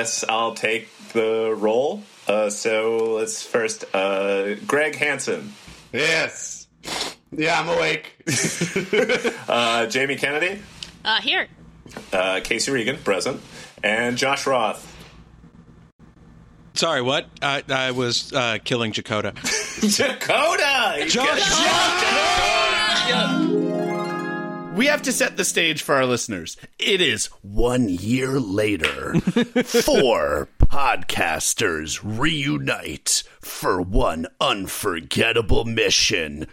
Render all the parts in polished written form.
guess I'll take the role. So let's first, Greg Hansen. Yes. Yeah, I'm awake. Jamie Kennedy. Here. Casey Regan, present. And Josh Roth. Sorry, what? I was killing Dakota. Dakota! Josh! We have to set the stage for our listeners. It is 1 year later. 4 podcasters reunite for one unforgettable mission.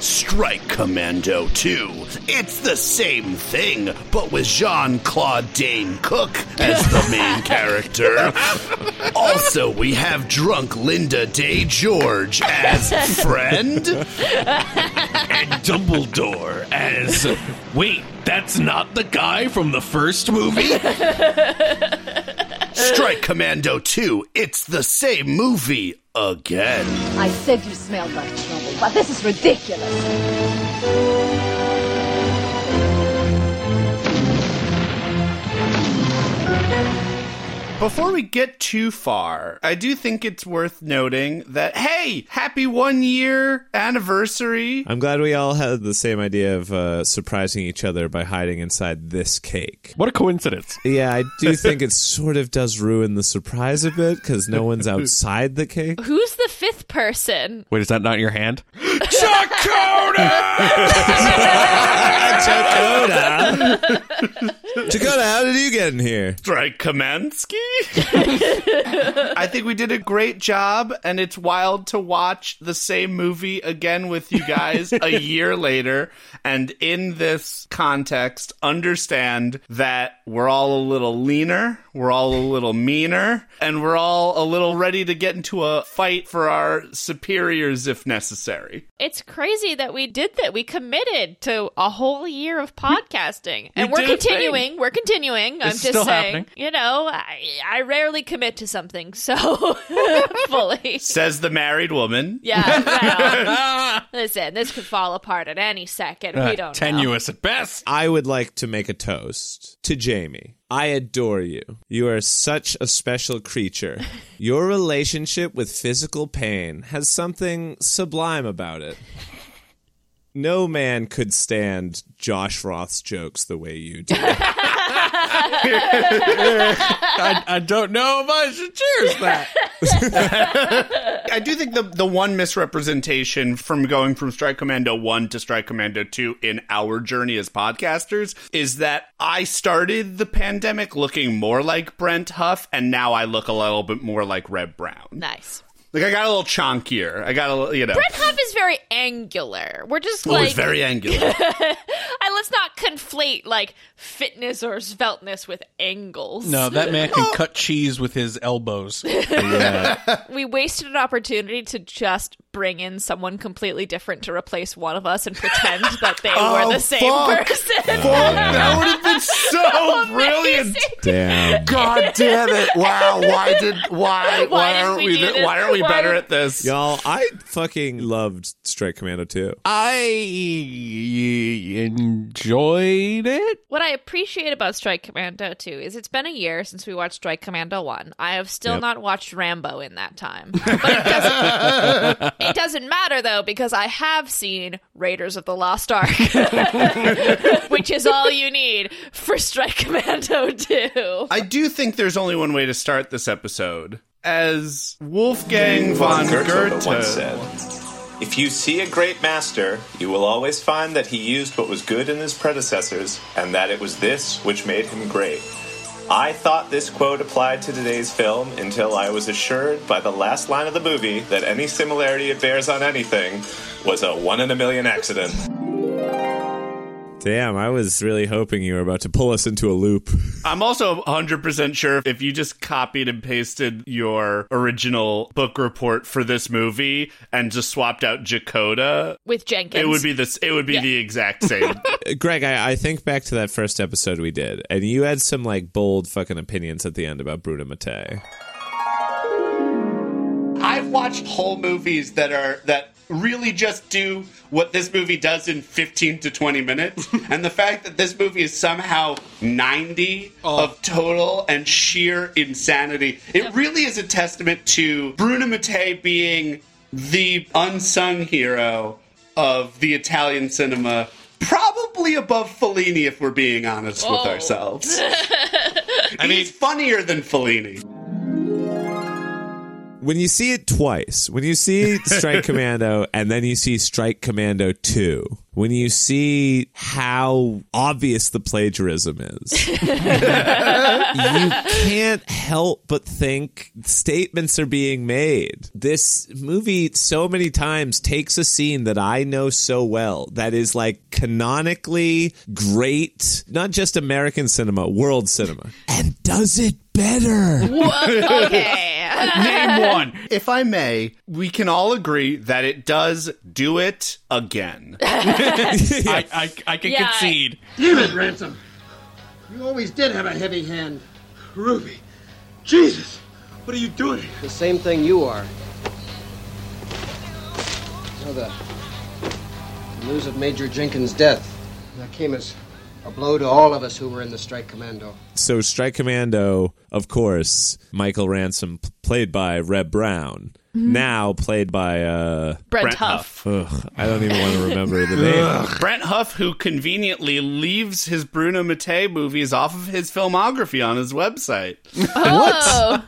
Strike Commando 2. It's the same thing, but with Jean-Claude Dane Cook as the main character. Also, we have drunk Linda Day George as friend. And Dumbledore as... Wait, that's not the guy from the first movie? Strike Commando 2, it's the same movie again. I said you smelled like trouble, but this is ridiculous. Before we get too far, I do think it's worth noting that, hey, happy 1 year anniversary. I'm glad we all had the same idea of surprising each other by hiding inside this cake. What a coincidence. Yeah, I do think it sort of does ruin the surprise a bit because no one's outside the cake. Who's the fifth person? Wait, is that not your hand? Dakota! Dakota, how did you get in here? Strike Kamansky? I think we did a great job, and it's wild to watch the same movie again with you guys a year later, and in this context, understand that we're all a little leaner, we're all a little meaner, and we're all a little ready to get into a fight for our superiors if necessary. It's crazy that we did that. We committed to a whole year of podcasting, and we're continuing. It's I'm just still saying, happening. You know, I rarely commit to something, so fully. Says the married woman. Yeah, well, listen, this could fall apart at any second. We don't tenuous know. At best. I would like to make a toast to Jamie. I adore you. You are such a special creature. Your relationship with physical pain has something sublime about it. No man could stand Josh Roth's jokes the way you do. I don't know if I should cheers that. I do think the one misrepresentation from going from Strike Commando 1 to Strike Commando 2 in our journey as podcasters is that I started the pandemic looking more like Brent Huff, and now I look a little bit more like Reb Brown. Nice. Like, I got a little chonkier. I got a little, you know. Brent Huff is very angular. We're just like... Oh, he's very angular. Let's not conflate, like, fitness or svelteness with angles. No, that man can cut cheese with his elbows. Yeah. We wasted an opportunity to just bring in someone completely different to replace one of us and pretend that they were the same person. Fuck, that would have been so brilliant. Damn. God damn it. Wow, why aren't we better at this? Y'all, I fucking loved Strike Commando 2. I enjoyed it. What I appreciate about Strike Commando 2 is it's been a year since we watched Strike Commando 1. I have still not watched Rambo in that time. But it doesn't matter, though, because I have seen Raiders of the Lost Ark, which is all you need for Strike Commando 2. I do think there's only one way to start this episode. As Wolfgang von Goethe once said, if you see a great master, you will always find that he used what was good in his predecessors, and that it was this which made him great. I thought this quote applied to today's film until I was assured by the last line of the movie that any similarity it bears on anything was a one-in-a-million accident. Damn, I was really hoping you were about to pull us into a loop. I'm also 100% sure if you just copied and pasted your original book report for this movie and just swapped out Dakota with Jenkins, it would be the exact same. Greg, I think back to that first episode we did, and you had some like bold fucking opinions at the end about Bruno Mattei. I've watched whole movies that really just do what this movie does in 15 to 20 minutes. And the fact that this movie is somehow 90 of total and sheer insanity, it really is a testament to Bruno Mattei being the unsung hero of the Italian cinema, probably above Fellini if we're being honest with ourselves. I mean, he's funnier than Fellini. When you see it twice, when you see Strike Commando and then you see Strike Commando 2, when you see how obvious the plagiarism is, you can't help but think statements are being made. This movie so many times takes a scene that I know so well that is like canonically great, not just American cinema, world cinema, and does it better. Whoa, okay. Name one. If I may, we can all agree that it does do it again. Yes. I can concede. Damn it, Ransom. You always did have a heavy hand. Ruby. Jesus. What are you doing? The same thing you are. You know, the news of Major Jenkins' death. That came as a blow to all of us who were in the Strike Commando. So Strike Commando, of course, Michael Ransom, played by Reb Brown, now played by Brent Huff. Ugh, I don't even want to remember the name. Brent Huff, who conveniently leaves his Bruno Mattei movies off of his filmography on his website. What?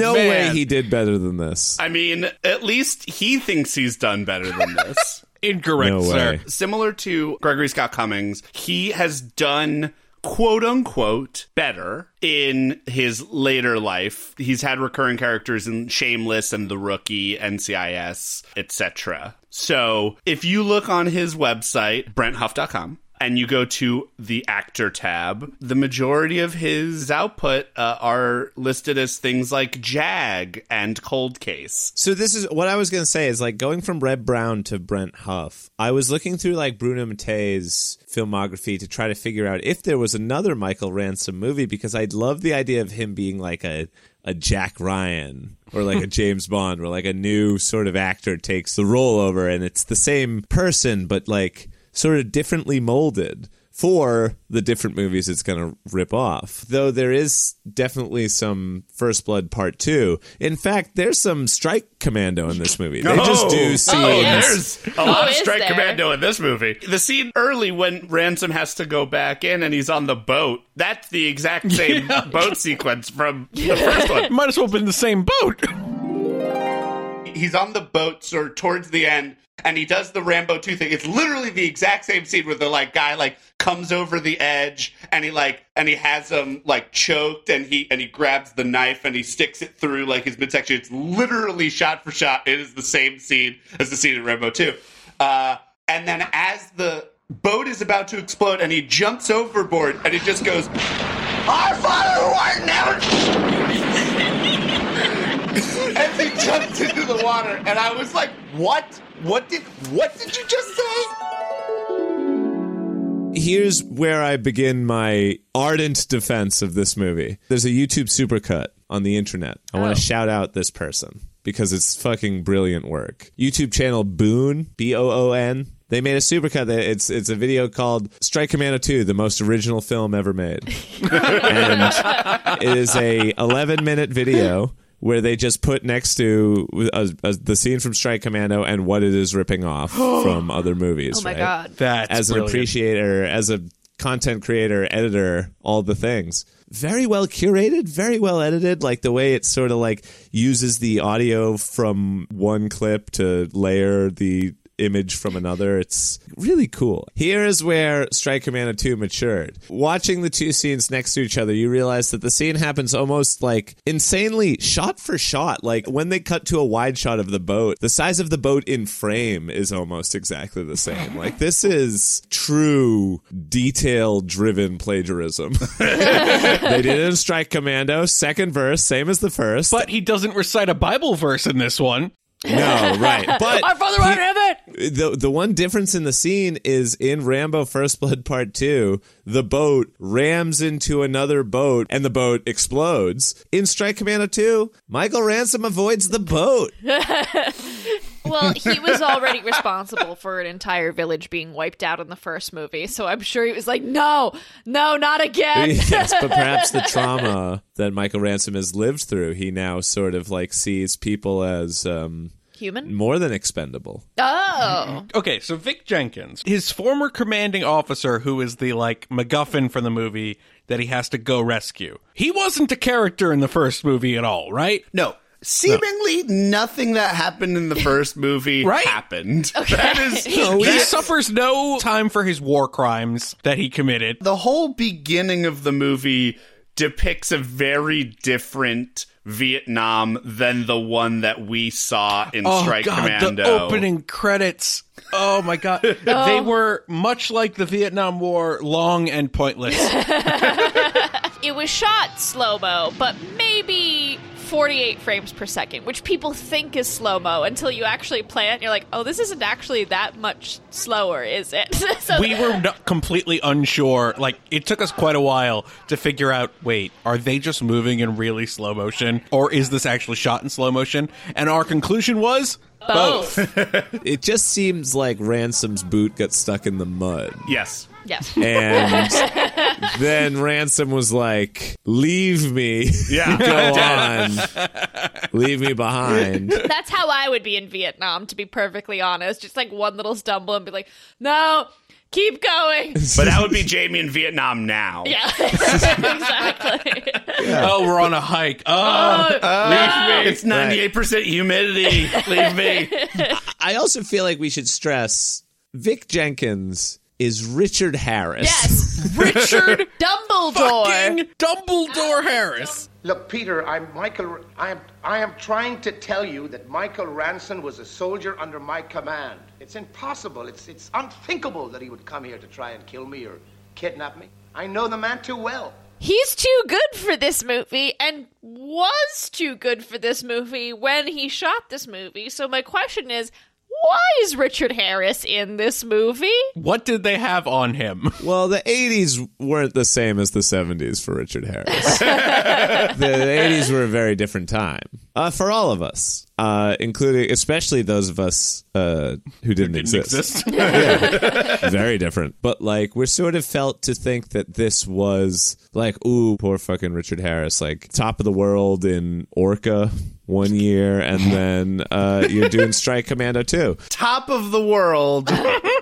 No way he did better than this. I mean, at least he thinks he's done better than this. Incorrect, no sir. Way. Similar to Gregory Scott Cummings, he has done, quote-unquote, better in his later life. He's had recurring characters in Shameless and The Rookie, NCIS, etc. So if you look on his website, brenthuff.com, and you go to the actor tab, the majority of his output are listed as things like JAG and Cold Case. So this is what I was going to say is like going from Reb Brown to Brent Huff. I was looking through like Bruno Mattei's filmography to try to figure out if there was another Michael Ransom movie, because I'd love the idea of him being like a Jack Ryan or like a James Bond, where like a new sort of actor takes the role over and it's the same person, but like sort of differently molded for the different movies it's going to rip off. Though there is definitely some First Blood Part 2. In fact, there's some Strike Commando in this movie. They just do scenes. Oh, there's a lot of Strike Commando in this movie. The scene early when Ransom has to go back in and he's on the boat. That's the exact same boat sequence from the first one. Might as well have been the same boat. He's on the boat sort of towards the end. And he does the Rambo Two thing. It's literally the exact same scene where the like guy like comes over the edge and he has him like choked and he grabs the knife and he sticks it through like his midsection. It's literally shot for shot. It is the same scene as the scene in Rambo Two. And then as the boat is about to explode and he jumps overboard and he just goes, "Our Father who art in heaven," as he jumps into the water. And I was like, "What? What did you just say?" Here's where I begin my ardent defense of this movie. There's a YouTube supercut on the internet. I want to shout out this person because it's fucking brilliant work. YouTube channel Boon, B-O-O-N. They made a supercut. It's a video called Strike Commando 2, the most original film ever made. And it is a 11-minute video where they just put next to the scene from Strike Commando and what it is ripping off from other movies. Oh my God. That's as brilliant. An appreciator, as a content creator, editor, all the things. Very well curated, very well edited, like the way it sort of like uses the audio from one clip to layer the image from another. It's really cool. Here is where Strike Commando 2 matured. Watching the two scenes next to each other, you realize that the scene happens almost like insanely shot for shot. Like when they cut to a wide shot of the boat, the size of the boat in frame is almost exactly the same. Like this is true detail-driven plagiarism. They did it in Strike Commando, second verse, same as the first. But he doesn't recite a Bible verse in this one. No, right. But our Father won't have it. The one difference in the scene is in Rambo First Blood Part 2, the boat rams into another boat and the boat explodes. In Strike Commando 2, Michael Ransom avoids the boat. Well, he was already responsible for an entire village being wiped out in the first movie, so I'm sure he was like, no, not again. Yes, but perhaps the trauma that Michael Ransom has lived through, he now sort of like sees people as... human? More than expendable. Oh. Okay, so Vic Jenkins, his former commanding officer, who is the, like, MacGuffin for the movie that he has to go rescue. He wasn't a character in the first movie at all, right? No. Seemingly nothing that happened in the first movie happened. Okay. That is, he suffers no time for his war crimes that he committed. The whole beginning of the movie depicts a very different Vietnam than the one that we saw in Strike Commando. The opening credits. Oh, my God. Oh. They were much like the Vietnam War, long and pointless. It was shot slow-mo, but maybe 48 frames per second, which people think is slow-mo until you actually play it and you're like, oh, this isn't actually that much slower, is it? So we were completely unsure. Like, it took us quite a while to figure out, wait, are they just moving in really slow motion? Or is this actually shot in slow motion? And our conclusion was... Both. It just seems like Ransom's boot got stuck in the mud. Yes. And then Ransom was like, leave me. Yeah. Go on. Leave me behind. That's how I would be in Vietnam, to be perfectly honest. Just like one little stumble and be like, no, keep going. But that would be Jamie in Vietnam now. Yeah, exactly. Yeah. Oh, we're on a hike. Leave me. It's 98% humidity. Leave me. I also feel like we should stress Vic Jenkins is Richard Harris. Yes, Richard Dumbledore. Fucking Dumbledore Harris. Look, Peter, I am trying to tell you that Michael Ransom was a soldier under my command. It's impossible. It's unthinkable that he would come here to try and kill me or kidnap me. I know the man too well. He's too good for this movie and was too good for this movie when he shot this movie. So my question is, why is Richard Harris in this movie? What did they have on him? Well, the 80s weren't the same as the 70s for Richard Harris. The 80s were a very different time. For all of us, including especially those of us who didn't exist. Yeah. Very different. But like, we're sort of felt to think that this was like, ooh, poor fucking Richard Harris, like top of the world in Orca one year, and then you're doing Strike Commando 2. Top of the world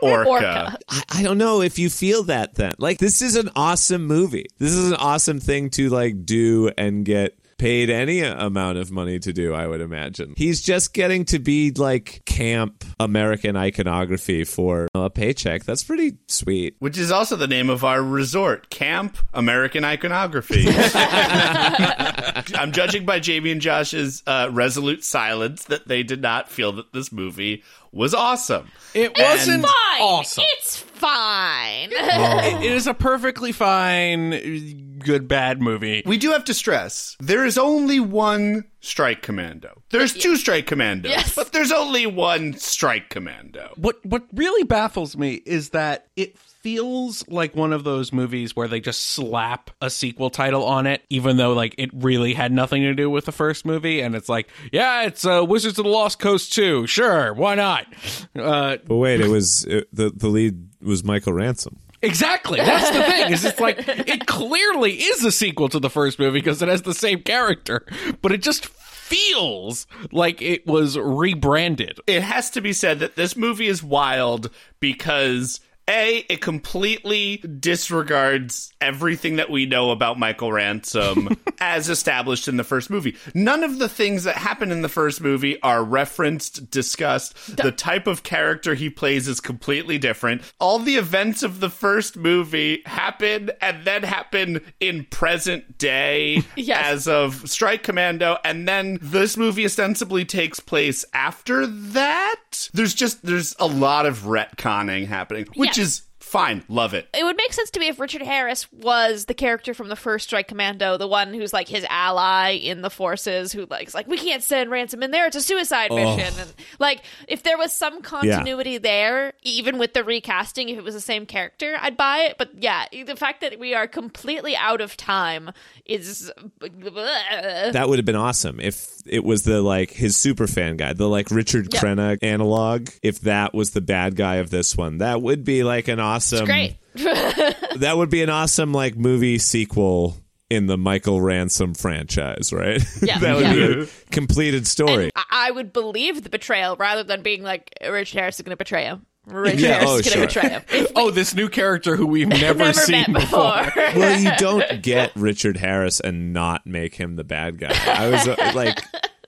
Orca. I don't know if you feel that then. Like, this is an awesome movie. This is an awesome thing to like do and get paid any amount of money to do, I would imagine. He's just getting to be like camp American iconography for a paycheck. That's pretty sweet. Which is also the name of our resort, Camp American Iconography. I'm judging by Jamie and Josh's resolute silence that they did not feel that this movie was awesome. It wasn't awesome. It's fine. It is a perfectly fine, good, bad movie. We do have to stress, there is only one Strike Commando. There's two Strike Commandos, but there's only one Strike Commando. What really baffles me is that it feels like one of those movies where they just slap a sequel title on it, even though like it really had nothing to do with the first movie. And it's like, yeah, it's Wizards of the Lost Coast 2. Sure, why not? But wait, it was the lead was Michael Ransom. Exactly. That's the thing. Is it's like, it clearly is a sequel to the first movie because it has the same character, but it just feels like it was rebranded. It has to be said that this movie is wild because A, it completely disregards everything that we know about Michael Ransom as established in the first movie. None of the things that happen in the first movie are referenced, discussed. The type of character he plays is completely different. All the events of the first movie happen and then happen in present day as of Strike Commando. And then this movie ostensibly takes place after that. There's a lot of retconning happening, which is fine, love it. It would make sense to me if Richard Harris was the character from the first Strike Commando, the one who's like his ally in the forces, who like's like, we can't send Ransom in there, it's a suicide mission. And like, if there was some continuity there, even with the recasting, if it was the same character, I'd buy it. But yeah, the fact that we are completely out of time is that would have been awesome if it was the like his super fan guy, the like Richard Crenna analog. If that was the bad guy of this one, that would be like an awesome. It's great. That would be an awesome like movie sequel in the Michael Ransom franchise, right? Yeah. That would be a completed story. And I would believe the betrayal rather than being like Richard Harris is going to betray him. Richard Harris is going to betray him. This new character who we've never seen before. Well, you don't get Richard Harris and not make him the bad guy. I was like,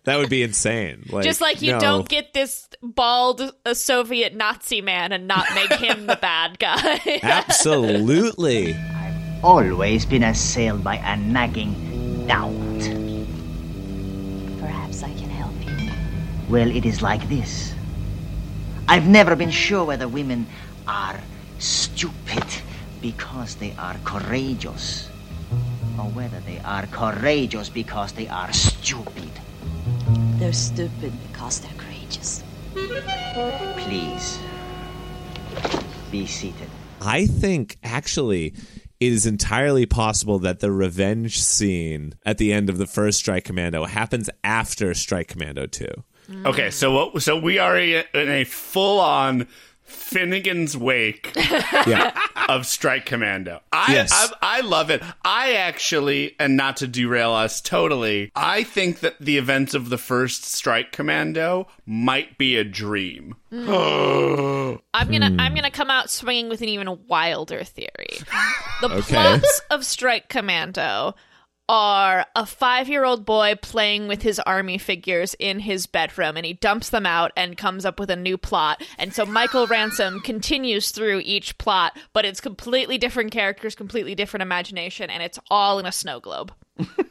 that would be insane. Like, just like you don't get this bald Soviet Nazi man and not make him the bad guy. Absolutely. I've always been assailed by a nagging doubt. Perhaps I can help you. Well, it is like this. I've never been sure whether women are stupid because they are courageous, or whether they are courageous because they are stupid. They're stupid because they're courageous. Please, be seated. I think, actually, it is entirely possible that the revenge scene at the end of the first Strike Commando happens after Strike Commando 2. Okay, so we are in a full-on Finnegan's Wake of Strike Commando. I love it. I actually, and not to derail us totally, I think that the events of the first Strike Commando might be a dream. I'm gonna come out swinging with an even wilder theory. The plots of Strike Commando are a 5-year-old boy playing with his army figures in his bedroom, and he dumps them out and comes up with a new plot. And so Michael Ransom continues through each plot, but it's completely different characters, completely different imagination, and it's all in a snow globe.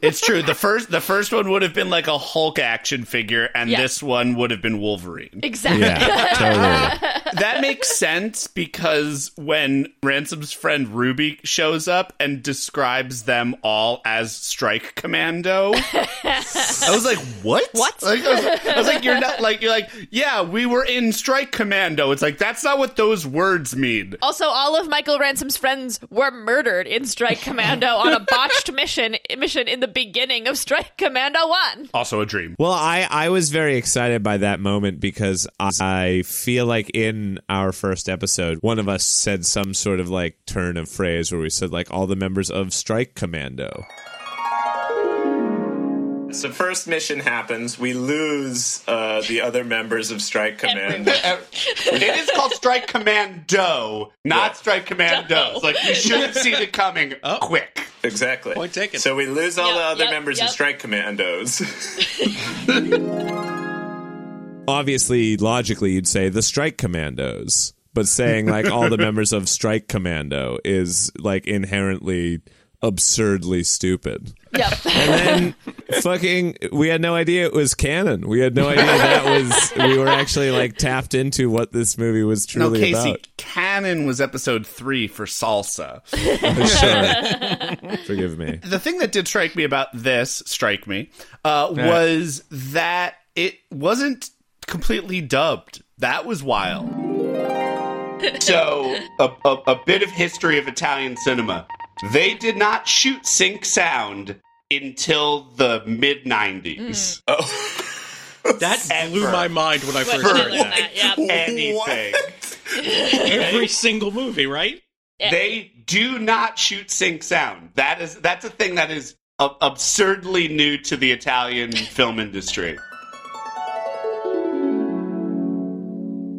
It's true. The first one would have been like a Hulk action figure, and this one would have been Wolverine. Exactly. Yeah, totally. That makes sense, because when Ransom's friend Ruby shows up and describes them all as Strike Commando, I was like, what? Like, I was like, you're like, yeah, we were in Strike Commando. It's like, that's not what those words mean. Also, all of Michael Ransom's friends were murdered in Strike Commando on a botched mission in the beginning of Strike Commando 1. Also a dream. Well, I was very excited by that moment, because I feel like in our first episode, one of us said some sort of like turn of phrase where we said like all the members of Strike Commando. So first mission happens, we lose the other members of Strike Commando. It is called Strike Commando, not Strike Commandos. Like, you should have seen it coming quick. Exactly. Point taken. So we lose all the other members of Strike Commandos. Obviously, logically, you'd say the Strike Commandos, but saying like all the members of Strike Commando is like inherently absurdly stupid. Yep. And then we had no idea it was canon. We had no idea we were actually like tapped into what this movie was truly about. Casey, canon was episode 3 for salsa. Sure. Forgive me. The thing that did strike me about this, was that it wasn't completely dubbed. That was wild. So, a bit of history of Italian cinema. They did not shoot sync sound until the mid-90s. Oh. That blew my mind when I first heard that. Anything. Every single movie, right? Yeah. They do not shoot sync sound. That's a thing that is absurdly new to the Italian film industry.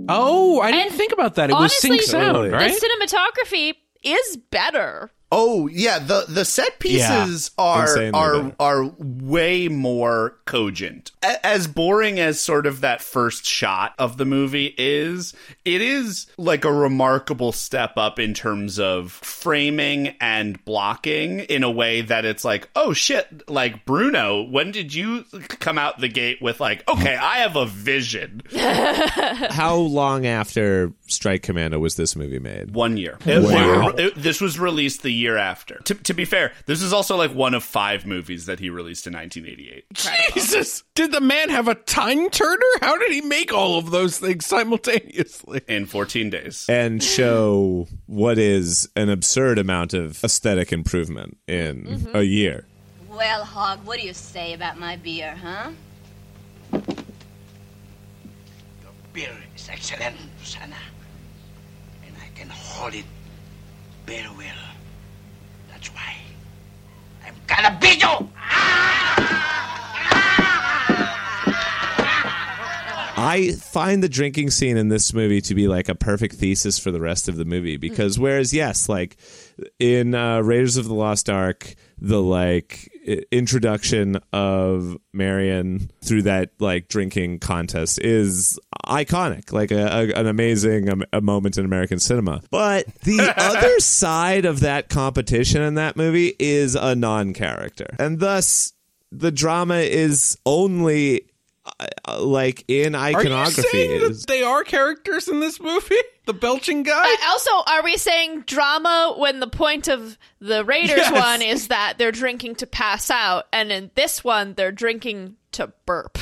Oh, I didn't think about that. It was sync sound, right? The cinematography is better Oh yeah, the set pieces are way more cogent. As boring as sort of that first shot of the movie is, it is like a remarkable step up in terms of framing and blocking in a way that it's like, oh shit, like Bruno, when did you come out the gate with like, okay, I have a vision? How long after Strike Commando was this movie made? 1 year. Wow. This was released the year after. To be fair, this is also like one of 5 movies that he released in 1988. Jesus! Did the man have a time turner? How did he make all of those things simultaneously? In 14 days. And show what is an absurd amount of aesthetic improvement in a year. Well, Hog, what do you say about my beer, huh? Your beer is excellent, Rosanna. And I can hold it very well. That's why I'm gonna beat you! I find the drinking scene in this movie to be like a perfect thesis for the rest of the movie, because whereas, yes, like in Raiders of the Lost Ark, the like introduction of Marion through that like drinking contest is iconic, like an amazing moment in American cinema. But the other side of that competition in that movie is a non-character, and thus the drama is only like in iconography. Are you saying that they are characters in this movie? The belching guy? Also, are we saying drama when the point of the Raiders one is that they're drinking to pass out, and in this one, they're drinking to burp?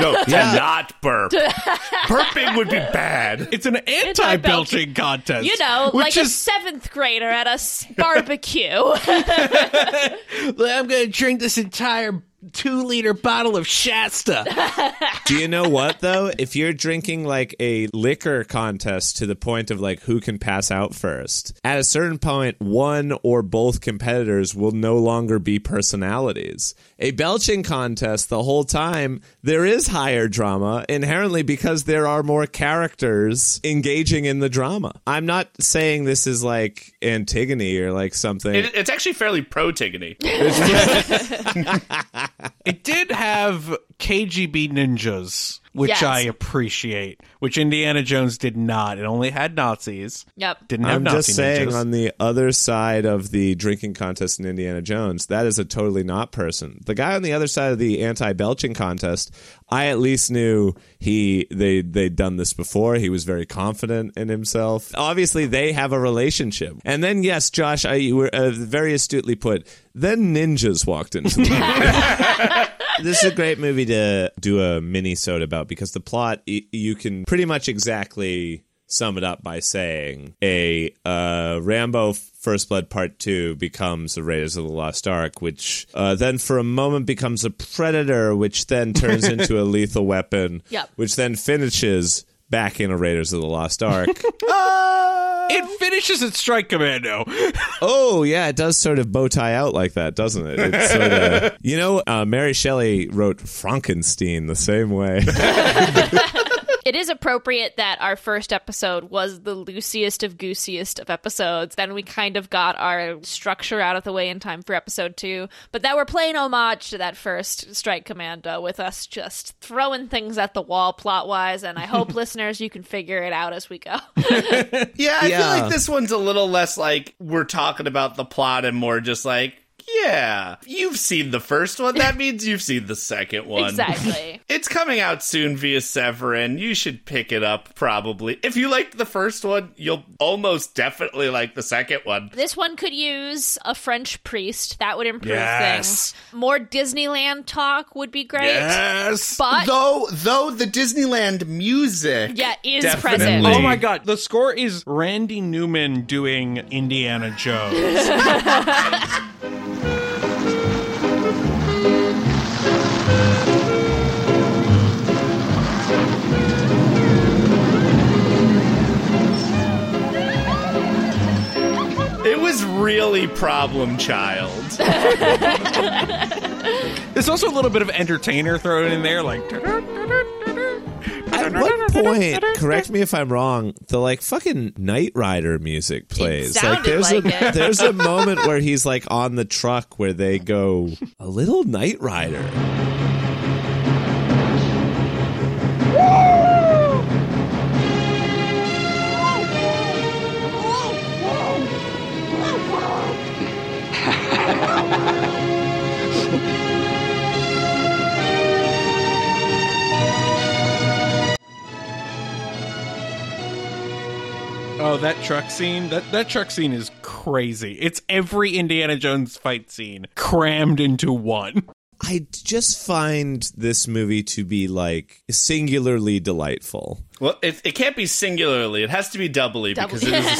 No, to not burp. Burping would be bad. It's an anti-belching contest. You know, like a 7th grader at a barbecue. I'm going to drink this entire 2-liter bottle of Shasta. Do you know what, though? If you're drinking like a liquor contest to the point of like who can pass out first, at a certain point, one or both competitors will no longer be personalities. A belching contest, the whole time, there is higher drama inherently because there are more characters engaging in the drama. I'm not saying this is like Antigone or like something. It's actually fairly pro-Tigony. It did have KGB ninjas, which I appreciate, which Indiana Jones did not. It only had Nazis. Yep. Didn't have Nazi ninjas. I'm just saying, on the other side of the drinking contest in Indiana Jones, that is a totally not person. The guy on the other side of the anti-belching contest, I at least knew they'd done this before. He was very confident in himself. Obviously, they have a relationship. And then, yes, Josh, you were very astutely put, then ninjas walked into the This is a great movie to do a mini-sode about, because the plot, you can pretty much exactly sum it up by saying a Rambo First Blood Part 2 becomes the Raiders of the Lost Ark, which then for a moment becomes a Predator, which then turns into a Lethal Weapon, which then finishes back in a Raiders of the Lost Ark. It finishes at Strike Commando. Oh, yeah, it does sort of bow tie out like that, doesn't it? It's sort of, you know, Mary Shelley wrote Frankenstein the same way. It is appropriate that our first episode was the loosiest of goosiest of episodes. Then we kind of got our structure out of the way in time for episode 2. But that we're playing homage to that first Strike Commando with us just throwing things at the wall plot-wise. And I hope, listeners, you can figure it out as we go. I feel like this one's a little less like we're talking about the plot and more just like, yeah, you've seen the first one. That means you've seen the second one. Exactly. It's coming out soon via Severin. You should pick it up, probably. If you liked the first one, you'll almost definitely like the second one. This one could use a French priest. That would improve things. More Disneyland talk would be great. Yes. But Though the Disneyland music is definitely present. Oh, my God. The score is Randy Newman doing Indiana Jones. Is really problem child. There's also a little bit of entertainer thrown in there, like. At what point, correct me if I'm wrong, the like fucking Knight Rider music plays. It like there's a moment where he's like on the truck where they go a little Knight Rider. Oh, that truck scene! That truck scene is crazy. It's every Indiana Jones fight scene crammed into one. I just find this movie to be like singularly delightful. Well, it can't be singularly. It has to be doubly. Because it is a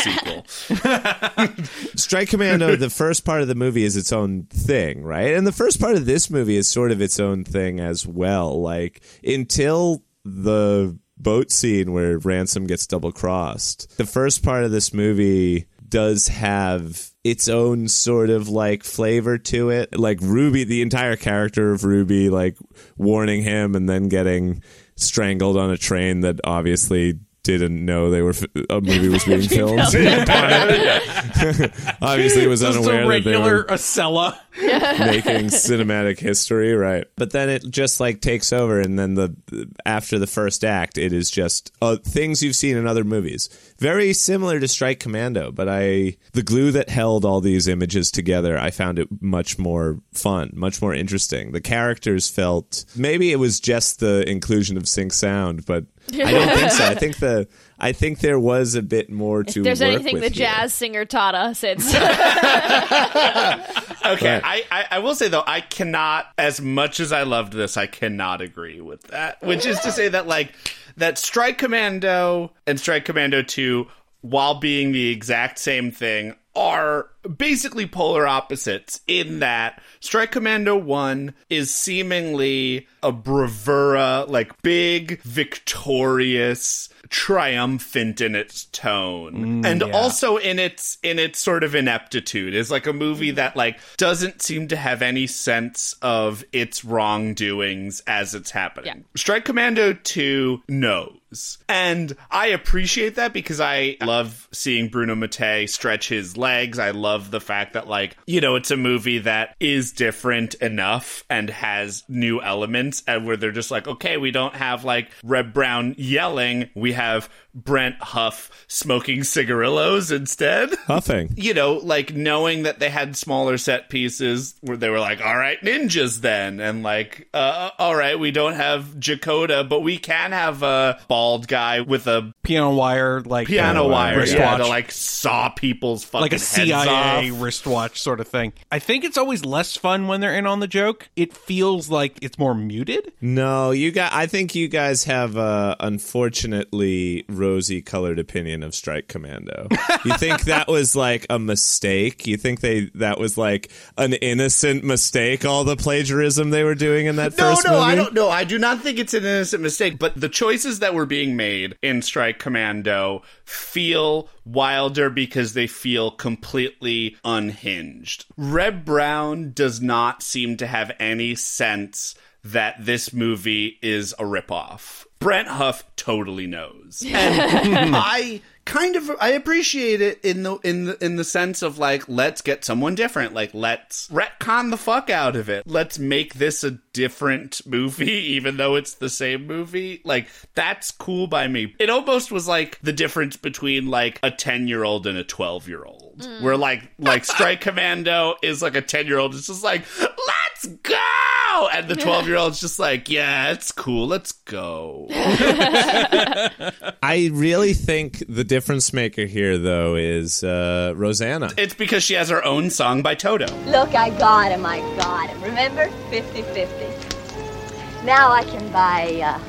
sequel. Strike Commando, the first part of the movie is its own thing, right? And the first part of this movie is sort of its own thing as well. Like, until the boat scene where Ransom gets double-crossed, the first part of this movie does have its own sort of like flavor to it. Like Ruby, the entire character of Ruby, like warning him and then getting strangled on a train that obviously didn't know they were a movie was being filmed. Obviously was just unaware that they were making cinematic history, right? But then it just like takes over, and then after the first act, it is just things you've seen in other movies, very similar to Strike Commando. But the glue that held all these images together, I found it much more fun, much more interesting. The characters felt, maybe it was just the inclusion of sync sound, but I don't think so. I think there was a bit more to work with. If there's anything the jazz singer taught us, it's... Okay, I will say, though, I cannot, as much as I loved this, I cannot agree with that. Which is to say that, like, that Strike Commando and Strike Commando 2, while being the exact same thing, are basically polar opposites, in that Strike Commando 1 is seemingly a bravura, like big, victorious, triumphant in its tone, and also in its sort of ineptitude. Is like a movie that like doesn't seem to have any sense of its wrongdoings as it's happening. Strike Commando 2 knows, and I appreciate that, because I love seeing Bruno Mattei stretch his legs. I love the fact that, like, you know, it's a movie that is different enough and has new elements, and where they're just like, okay, we don't have like Reb Brown yelling, we have Brent Huff smoking cigarillos instead. Huffing. You know, like, knowing that they had smaller set pieces where they were like, all right, ninjas then. And like, all right, we don't have Dakota, but we can have a bald guy with a piano wire wristwatch to like saw people's fucking like a CIA off. Wristwatch sort of thing. I think it's always less fun when they're in on the joke. It feels like it's more muted. No, I think you guys have unfortunately rosy-colored opinion of Strike Commando. You think that was like a mistake? You think that was like an innocent mistake? All the plagiarism they were doing in that first movie? I don't know. I do not think it's an innocent mistake. But the choices that were being made in Strike Commando feel wilder because they feel completely unhinged. Reb Brown does not seem to have any sense that this movie is a ripoff. Brent Huff totally knows. And I appreciate it in the sense of like, let's get someone different. Like, let's retcon the fuck out of it. Let's make this a different movie, even though it's the same movie. Like, that's cool by me. It almost was like the difference between like a 10-year-old and a 12-year-old. Where like Strike Commando is like a 10-year-old. It's just like, let's go! And the 12-year-old's just like, yeah, it's cool. Let's go. I really think the difference maker here, though, is Rosanna. It's because she has her own song by Toto. Look, I got him, I got him. Remember? 50-50. Now I can buy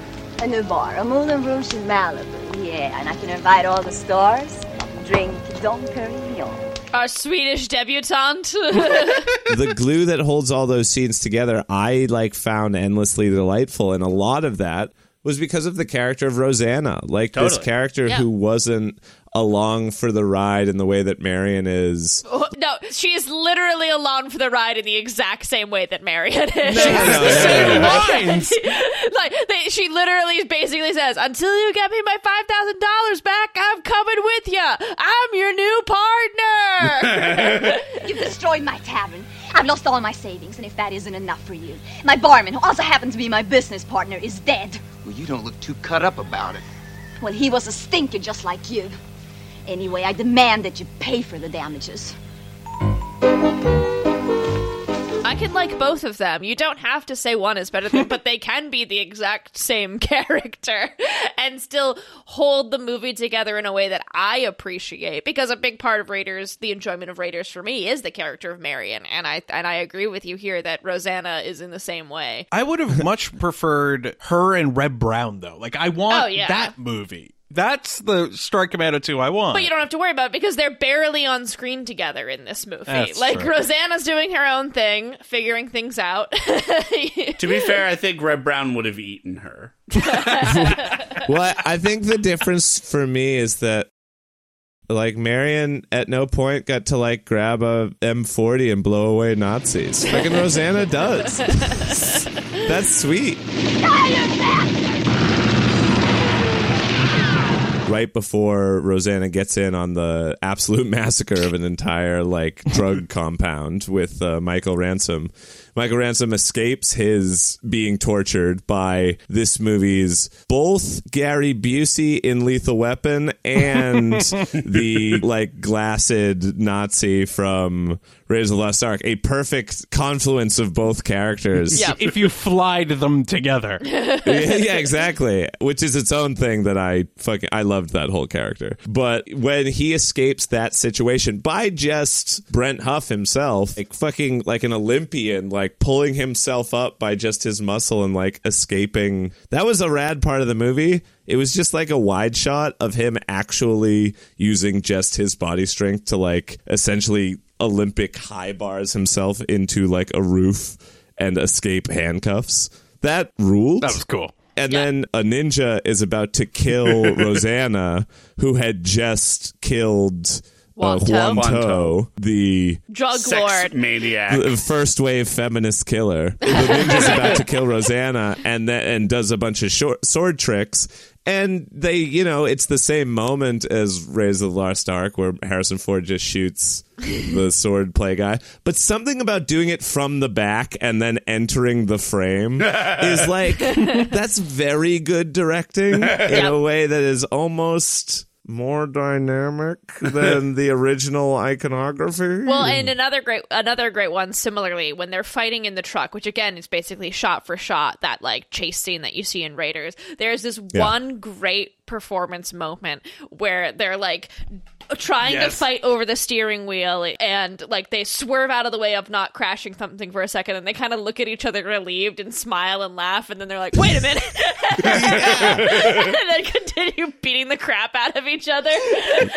a new bar, a Moulin Rouge in Malibu. Yeah, and I can invite all the stars, drink Dom Perignon. Our Swedish debutante. The glue that holds all those scenes together, I like found endlessly delightful, and a lot of that was because of the character of Rosanna. Like, this character who wasn't along for the ride in the way that Marion is. No, she is literally along for the ride in the exact same way that Marion is. She has the same lines. She literally basically says, until you get me my $5,000 back, I'm coming with you. I'm your new partner. You've destroyed my tavern. I've lost all my savings, and if that isn't enough for you, my barman, who also happens to be my business partner, is dead. Well, you don't look too cut up about it. Well, he was a stinker just like you. Anyway, I demand that you pay for the damages. I can like both of them. You don't have to say one is better than, but they can be the exact same character and still hold the movie together in a way that I appreciate, because a big part of Raiders, the enjoyment of Raiders for me, is the character of Marion, and I agree with you here that Rosanna is in the same way. I would have much preferred her and Reb Brown, though. Like, I want that movie. That's the Strike Commando 2 I want. But you don't have to worry about it because they're barely on screen together in this movie. That's true. Rosanna's doing her own thing, figuring things out. To be fair, I think Reb Brown would have eaten her. Well, I think the difference for me is that, like, Marion at no point got to, like, grab a M40 and blow away Nazis. Fucking Rosanna does. That's sweet. Right before Rosanna gets in on the absolute massacre of an entire, like, drug compound with Michael Ransom. Michael Ransom escapes his being tortured by this movie's both Gary Busey in Lethal Weapon and the, like, glassed Nazi from Raiders of the Lost Ark. A perfect confluence of both characters. Yeah, if you flied them together. Yeah, exactly. Which is its own thing that I loved that whole character. But when he escapes that situation by just Brent Huff himself, like fucking like an Olympian, like pulling himself up by just his muscle and like escaping. That was a rad part of the movie. It was just like a wide shot of him actually using just his body strength to like essentially Olympic high bars himself into like a roof and escape handcuffs. That ruled. That was cool. And then a ninja is about to kill Rosanna, who had just killed Juanto, the drug lord maniac, the first wave feminist killer. The ninja's about to kill Rosanna and does a bunch of sword tricks. And they, you know, it's the same moment as Raiders of the Lost Ark where Harrison Ford just shoots the sword play guy. But something about doing it from the back and then entering the frame is like, that's very good directing in a way that is almost more dynamic than the original iconography. Well, and another great one similarly, when they're fighting in the truck, which again is basically shot for shot, that like chase scene that you see in Raiders, there's this one great performance moment where they're like trying to fight over the steering wheel, and like they swerve out of the way of not crashing something for a second, and they kind of look at each other relieved and smile and laugh, and then they're like, wait a minute. And then continue beating the crap out of each other. And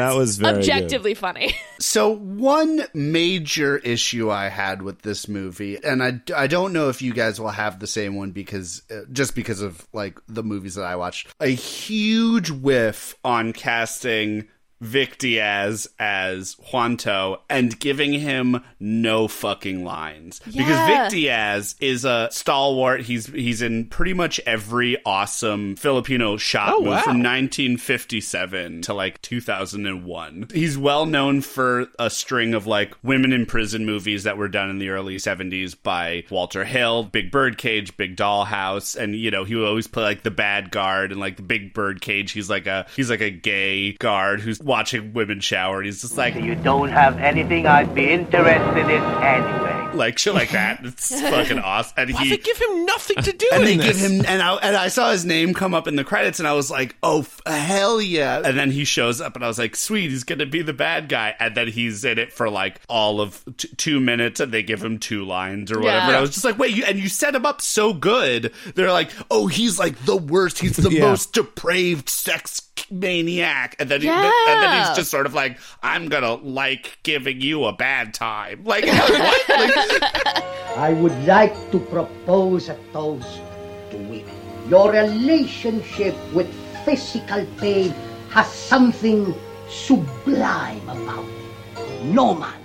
that was objectively funny. So one major issue I had with this movie, and I don't know if you guys will have the same one, because just because of like the movies that I watched, a huge whiff on casting Vic Diaz as Juanto and giving him no fucking lines. Yeah. Because Vic Diaz is a stalwart. He's in pretty much every awesome Filipino shot move from 1957 to like 2001. He's well known for a string of like women in prison movies that were done in the early 70s by Walter Hill, Big Birdcage, Big Dollhouse, and you know, he would always play like the bad guard, and like the Big Birdcage, he's like a gay guard who's watching women shower, and he's just like, you don't have anything I'd be interested in anyway. Like, shit like that. It's fucking awesome. And they give him nothing to do with this. And I saw his name come up in the credits, and I was like, hell yeah. And then he shows up, and I was like, sweet, he's going to be the bad guy. And then he's in it for, like, all of 2 minutes, and they give him 2 lines or whatever. Yeah. And I was just like, wait, you set him up so good. They're like, he's, like, the worst. He's the most depraved sex maniac. And then and then he's just sort of like, I'm gonna like giving you a bad time. Like, what? I would like to propose a toast to women. Your relationship with physical pain has something sublime about it. No man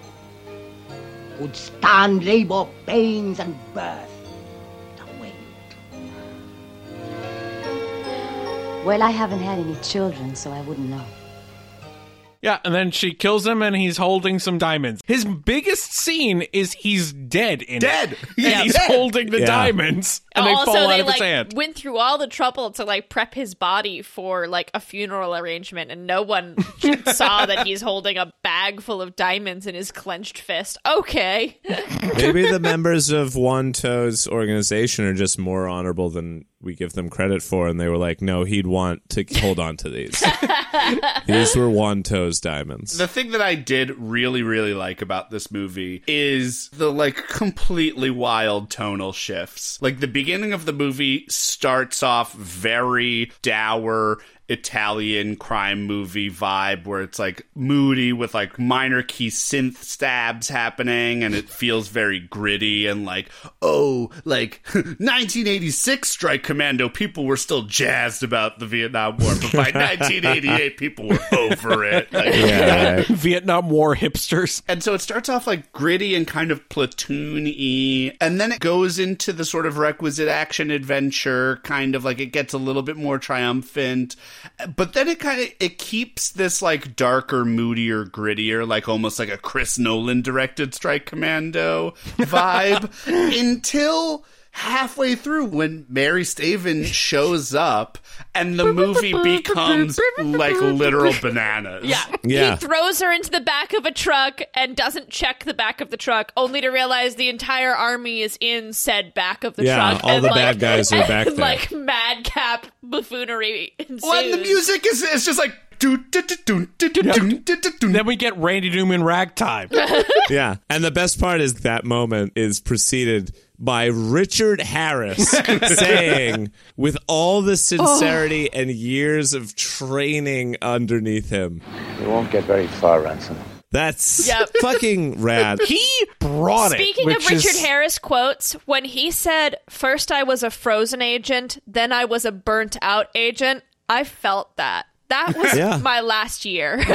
would stand labor, pains, and birth to wait. Well, I haven't had any children, so I wouldn't know. Yeah, and then she kills him, and he's holding some diamonds. His biggest scene is he's dead in it. Yeah, he's dead. Holding the diamonds, and they fall out of his hand. Went through all the trouble to prep his body for a funeral arrangement, and no one saw that he's holding a bag full of diamonds in his clenched fist. Okay. Maybe the members of Juanto's organization are just more honorable than we give them credit for, and they were like, no, he'd want to hold on to these. These were Juanto's diamonds. The thing that I did really, really like about this movie is the, completely wild tonal shifts. The beginning of the movie starts off very dour Italian crime movie vibe where it's moody with minor key synth stabs happening, and it feels very gritty and 1986 Strike Commando people were still jazzed about the Vietnam War, but by 1988 people were over it. Vietnam War hipsters. And so it starts off gritty and kind of platoon-y, and then it goes into the sort of requisite action adventure kind of it gets a little bit more triumphant. But then it kind of, it keeps this darker, moodier, grittier, almost a Chris Nolan directed Strike Commando vibe until halfway through when Mary Staven shows up and the movie becomes literal bananas. Yeah. He throws her into the back of a truck and doesn't check the back of the truck, only to realize the entire army is in said back of the truck. Yeah, all the bad guys are back there. Madcap buffoonery ensues. Well, and the music is just then we get Randy Newman ragtime. Yeah. And the best part is that moment is preceded by Richard Harris saying, with all the sincerity and years of training underneath him, "You won't get very far, Ransom." That's fucking rad. He brought it. Speaking of Richard Harris quotes, when he said, "First I was a frozen agent, then I was a burnt out agent," I felt that. That was my last year. It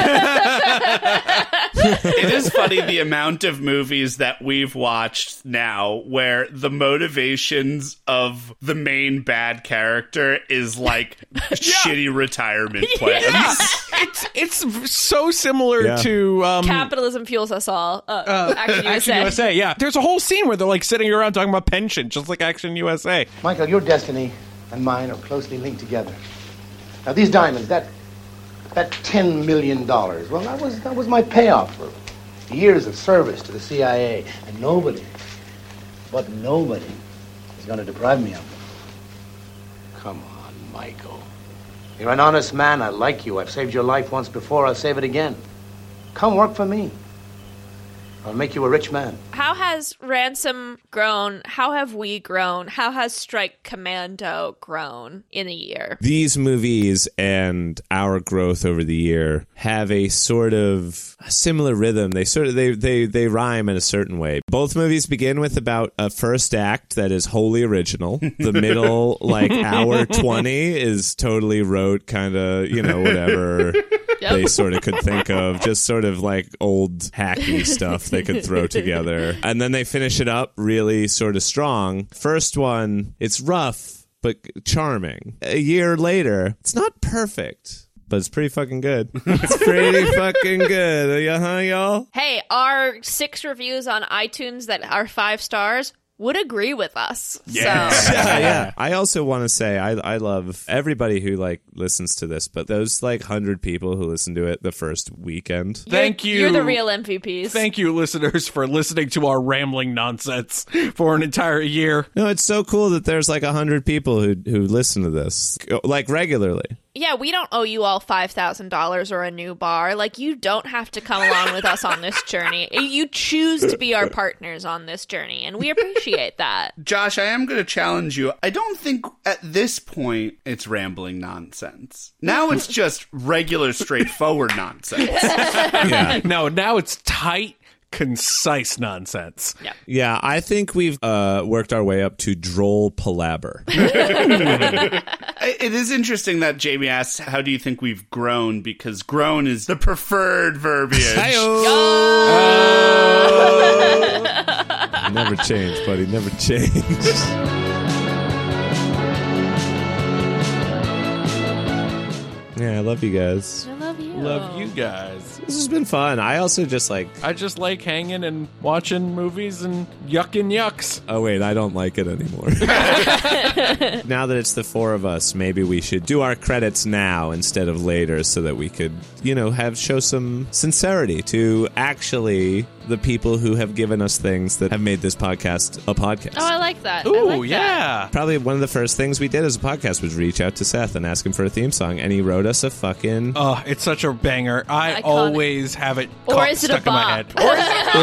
is funny the amount of movies that we've watched now where the motivations of the main bad character is shitty retirement plans. Yeah. It's so similar to... capitalism fuels us all. Action USA. Yeah. There's a whole scene where they're sitting around talking about pension, just like Action USA. "Michael, your destiny and mine are closely linked together. Now, these diamonds, that $10 million, well, that was my payoff for years of service to the CIA. And nobody is going to deprive me of them." "Come on, Michael. You're an honest man. I like you. I've saved your life once before. I'll save it again. Come work for me. I'll make you a rich man." How has Ransom grown? How have we grown? How has Strike Commando grown in a year? These movies and our growth over the year have a sort of similar rhythm. They sort of they rhyme in a certain way. Both movies begin with about a first act that is wholly original. The middle hour 20 is totally rote, kind of, whatever. They sort of could think of, just sort of old hacky stuff they could throw together. And then they finish it up really sort of strong. First one, it's rough, but charming. A year later, it's not perfect, but it's pretty fucking good. It's pretty fucking good. Uh-huh, y'all? Hey, our 6 reviews on iTunes that are 5 stars... would agree with us. Yeah. So. Yeah. I also want to say I love everybody who listens to this, but those 100 people who listen to it the first weekend. Thank you. You're the real MVPs. Thank you, listeners, for listening to our rambling nonsense for an entire year. No, it's so cool that there's 100 people who listen to this regularly. Yeah, we don't owe you all $5,000 or a new bar. You don't have to come along with us on this journey. You choose to be our partners on this journey, and we appreciate that. Josh, I am going to challenge you. I don't think at this point it's rambling nonsense. Now it's just regular, straightforward nonsense. Yeah. No, now it's tight, concise nonsense. Yeah. Yeah, I think we've worked our way up to droll palaver. It is interesting that Jamie asks, how do you think we've grown? Because grown is the preferred verbiage. Never change, buddy. Never change. Yeah, I love you guys. I love you. Love you guys. This has been fun. I also just like... I just like hanging and watching movies and yucking yucks. Oh, wait, I don't like it anymore. Now that it's the four of us, maybe we should do our credits now instead of later so that we could, you know, show some sincerity to actually the people who have given us things that have made this podcast a podcast. Oh, I like that. Ooh, I like that. Probably one of the first things we did as a podcast was reach out to Seth and ask him for a theme song, and he wrote us a fucking... Oh, it's such a banger. I always have it stuck in my head. Or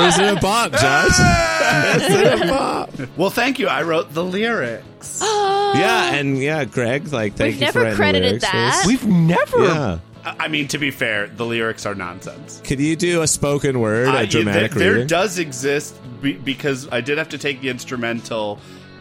is it a bop, Josh? Is it a bop? Well, thank you. I wrote the lyrics. Yeah, and yeah, Greg, like, thank you for writing the lyrics. We've never credited that. I mean, to be fair, the lyrics are nonsense. Could you do a spoken word, a dramatic reading? There does exist, because I did have to take the instrumental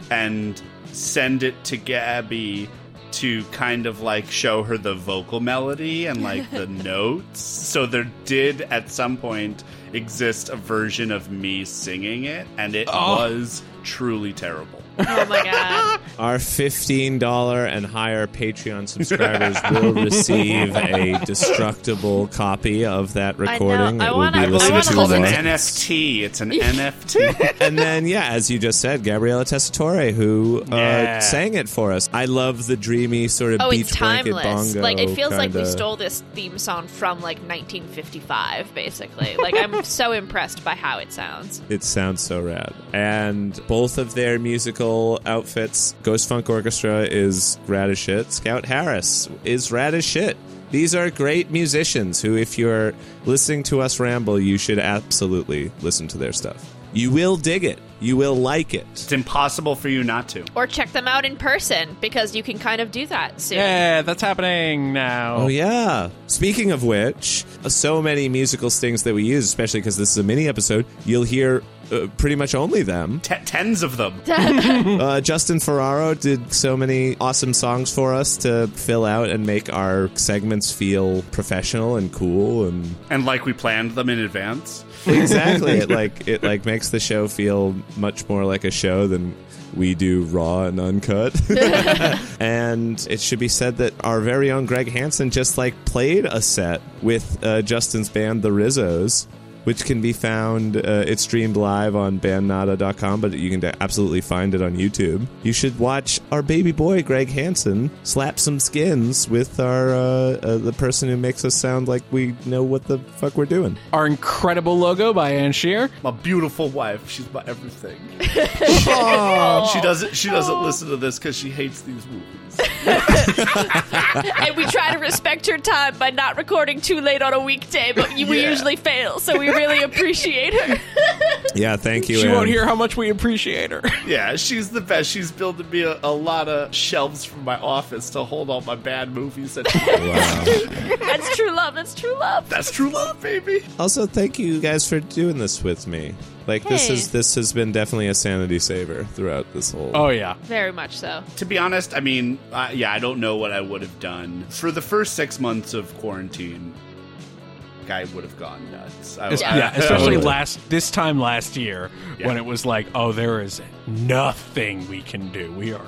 and send it to Gabby to kind of, like, show her the vocal melody and, like, the notes. So there did, at some point, exist a version of me singing it, and it was truly terrible. Oh, my God. Our $15 and higher Patreon subscribers will receive a destructible copy of that recording. I believe it's called an NFT. It's an NFT. And then, yeah, as you just said, Gabriella Tessitore, who sang it for us. I love the dreamy sort of beach blanket bongo. Like, it feels like we stole this theme song from, like, 1955, basically. Like, I'm so impressed by how it sounds. It sounds so rad. And both of their musical outfits. Ghost Funk Orchestra is rad as shit. Scout Harris is rad as shit. These are great musicians who, if you're listening to us ramble, you should absolutely listen to their stuff. You will dig it. You will like it. It's impossible for you not to. Or check them out in person, because you can kind of do that soon. Yeah, that's happening now. Oh, yeah. Speaking of which, so many musical stings that we use, especially because this is a mini-episode, you'll hear pretty much only them. Tens of them. Justin Ferraro did so many awesome songs for us to fill out and make our segments feel professional and cool. And like we planned them in advance. Exactly. It makes the show feel much more like a show than we do raw and uncut. And it should be said that our very own Greg Hansen just like played a set with Justin's band, The Rizzos, which can be found, it's streamed live on bandnada.com, but you can absolutely find it on YouTube. You should watch our baby boy, Greg Hansen, slap some skins with our the person who makes us sound like we know what the fuck we're doing. Our incredible logo by Ann Shear. My beautiful wife. She's my everything. Oh. She doesn't listen to this because she hates these movies. And we try to respect her time by not recording too late on a weekday, but we usually fail, so we really appreciate her. Yeah, thank you, Anne. She won't hear how much we appreciate her. Yeah, she's the best. She's building me a lot of shelves from my office to hold all my bad movies. Wow. That's true love. That's true love. That's true love, baby. Also, thank you guys for doing this with me. Like, hey. This has been definitely a sanity saver throughout this whole... Oh, yeah. Very much so. To be honest, I mean, I don't know what I would have done. For the first 6 months of quarantine, I would have gone nuts. Especially this time last year when it was like, oh, there is nothing we can do. We are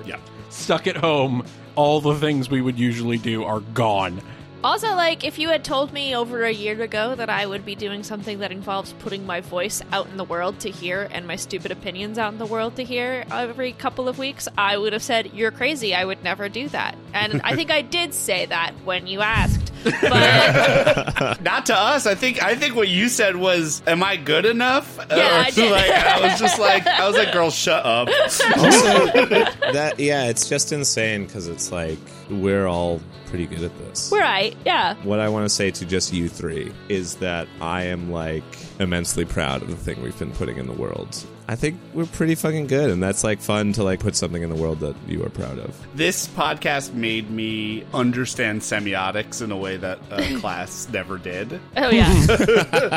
stuck at home. All the things we would usually do are gone. Also, like, if you had told me over a year ago that I would be doing something that involves putting my voice out in the world to hear and my stupid opinions out in the world to hear every couple of weeks, I would have said, you're crazy, I would never do that. And I think I did say that when you asked. But not to us. I think what you said was, am I good enough? Yeah, I did. I was like, girl, shut up. Also, it's just insane because it's like, we're all pretty good at this. We're right, yeah. What I want to say to just you three is that I am, like, immensely proud of the thing we've been putting in the world. I think we're pretty fucking good, and that's like fun to like put something in the world that you are proud of. This podcast made me understand semiotics in a way that class never did. Oh yeah.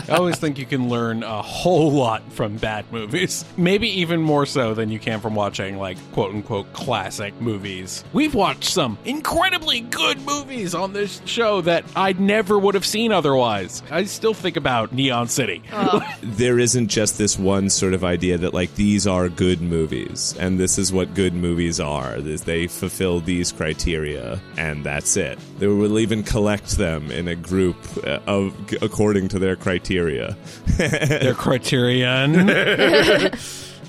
I always think you can learn a whole lot from bad movies, maybe even more so than you can from watching like quote unquote classic movies. We've watched some incredibly good movies on this show that I never would have seen otherwise. I still think about Neon City. There isn't just this one sort of idea that like these are good movies and this is what good movies are. They fulfill these criteria and that's it. They will even collect them in a group of according to their criteria. Their criterion.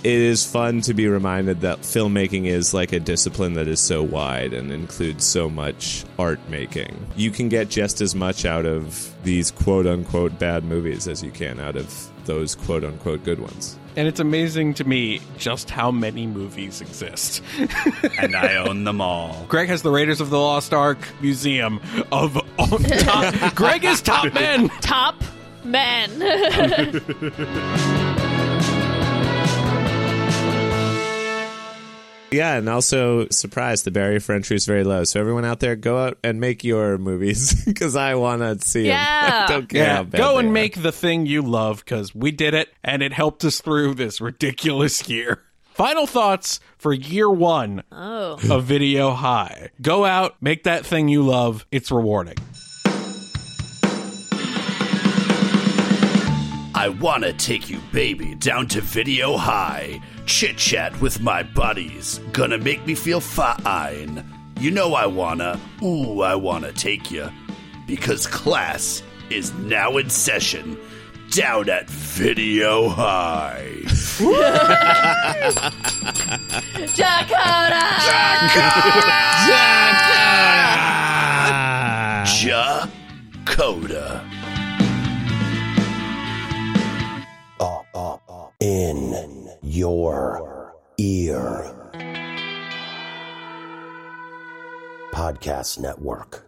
It is fun to be reminded that filmmaking is like a discipline that is so wide and includes so much art making. You can get just as much out of these quote-unquote bad movies as you can out of those quote-unquote good ones. And it's amazing to me just how many movies exist. And I own them all. Greg has the Raiders of the Lost Ark Museum of top. Greg is top man. Top man. Yeah, and also, surprise, the barrier for entry is very low. So everyone out there, go out and make your movies, because I want to see them. I don't care how bad go and make the thing you love, because we did it, and it helped us through this ridiculous year. Final thoughts for year one of Video High. Go out, make that thing you love. It's rewarding. I want to take you, baby, down to Video High. Chit-chat with my buddies. Gonna make me feel fine. You know I wanna. Ooh, I wanna take you. Because class is now in session. Down at Video High. Dakota! Dakota! In your ear. Podcast Network.